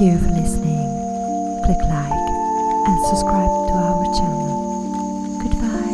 Thank you for listening. Click like and subscribe to our channel. Goodbye.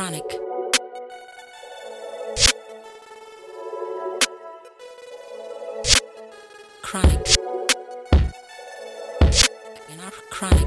Chronic. Chronic. Chronic.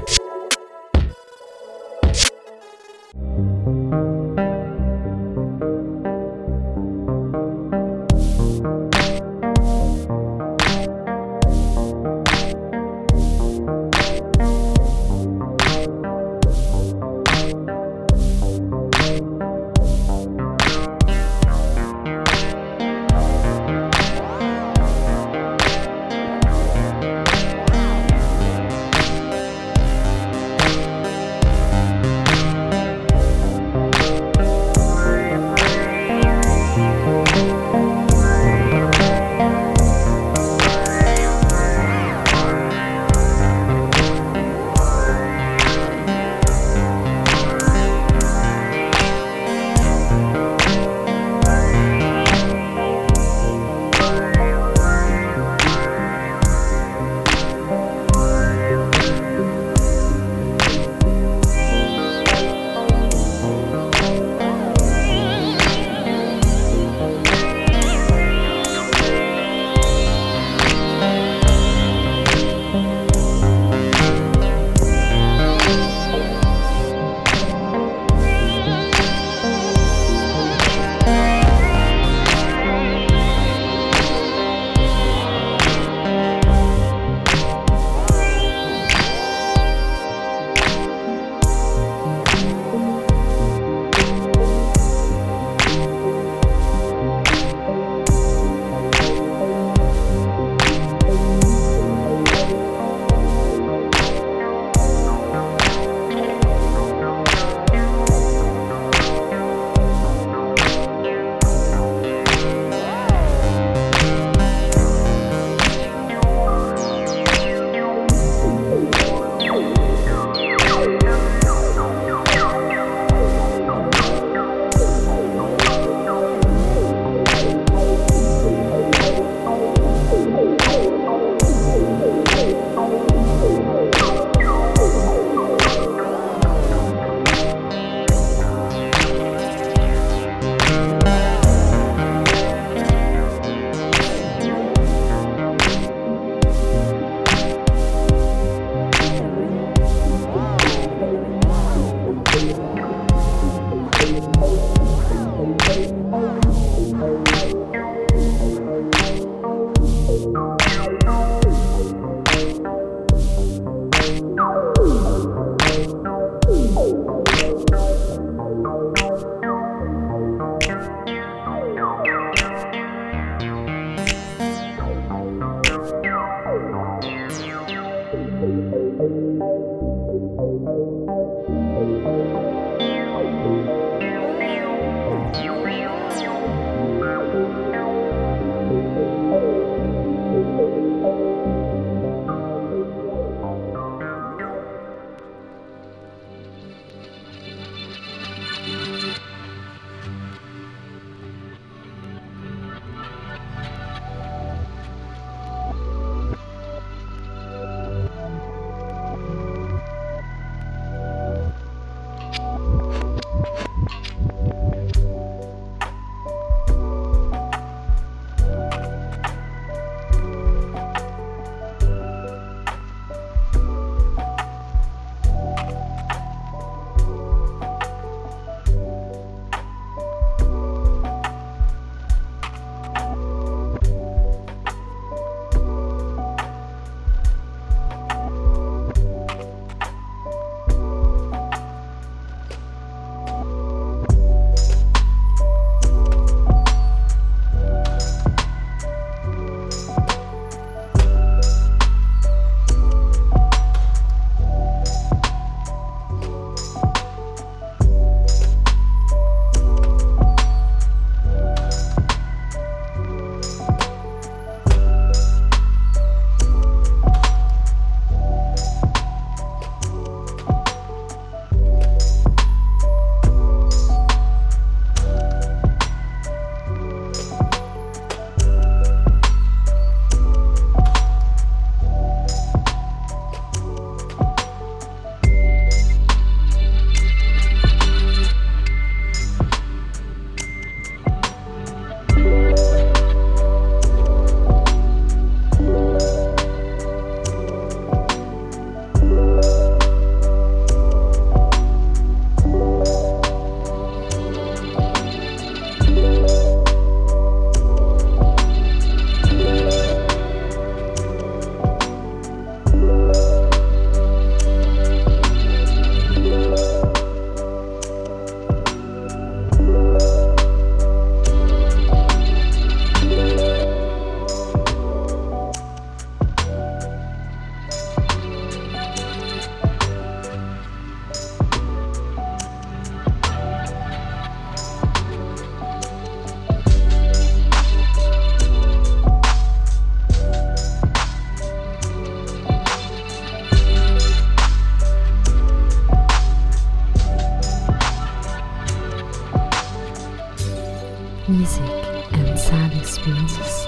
music and sound experiences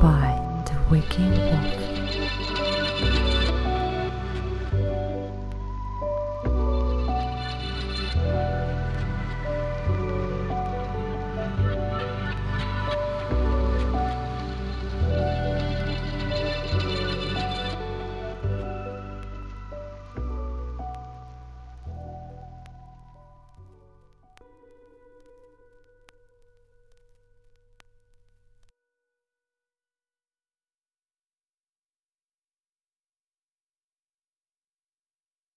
by The Waking Wolf.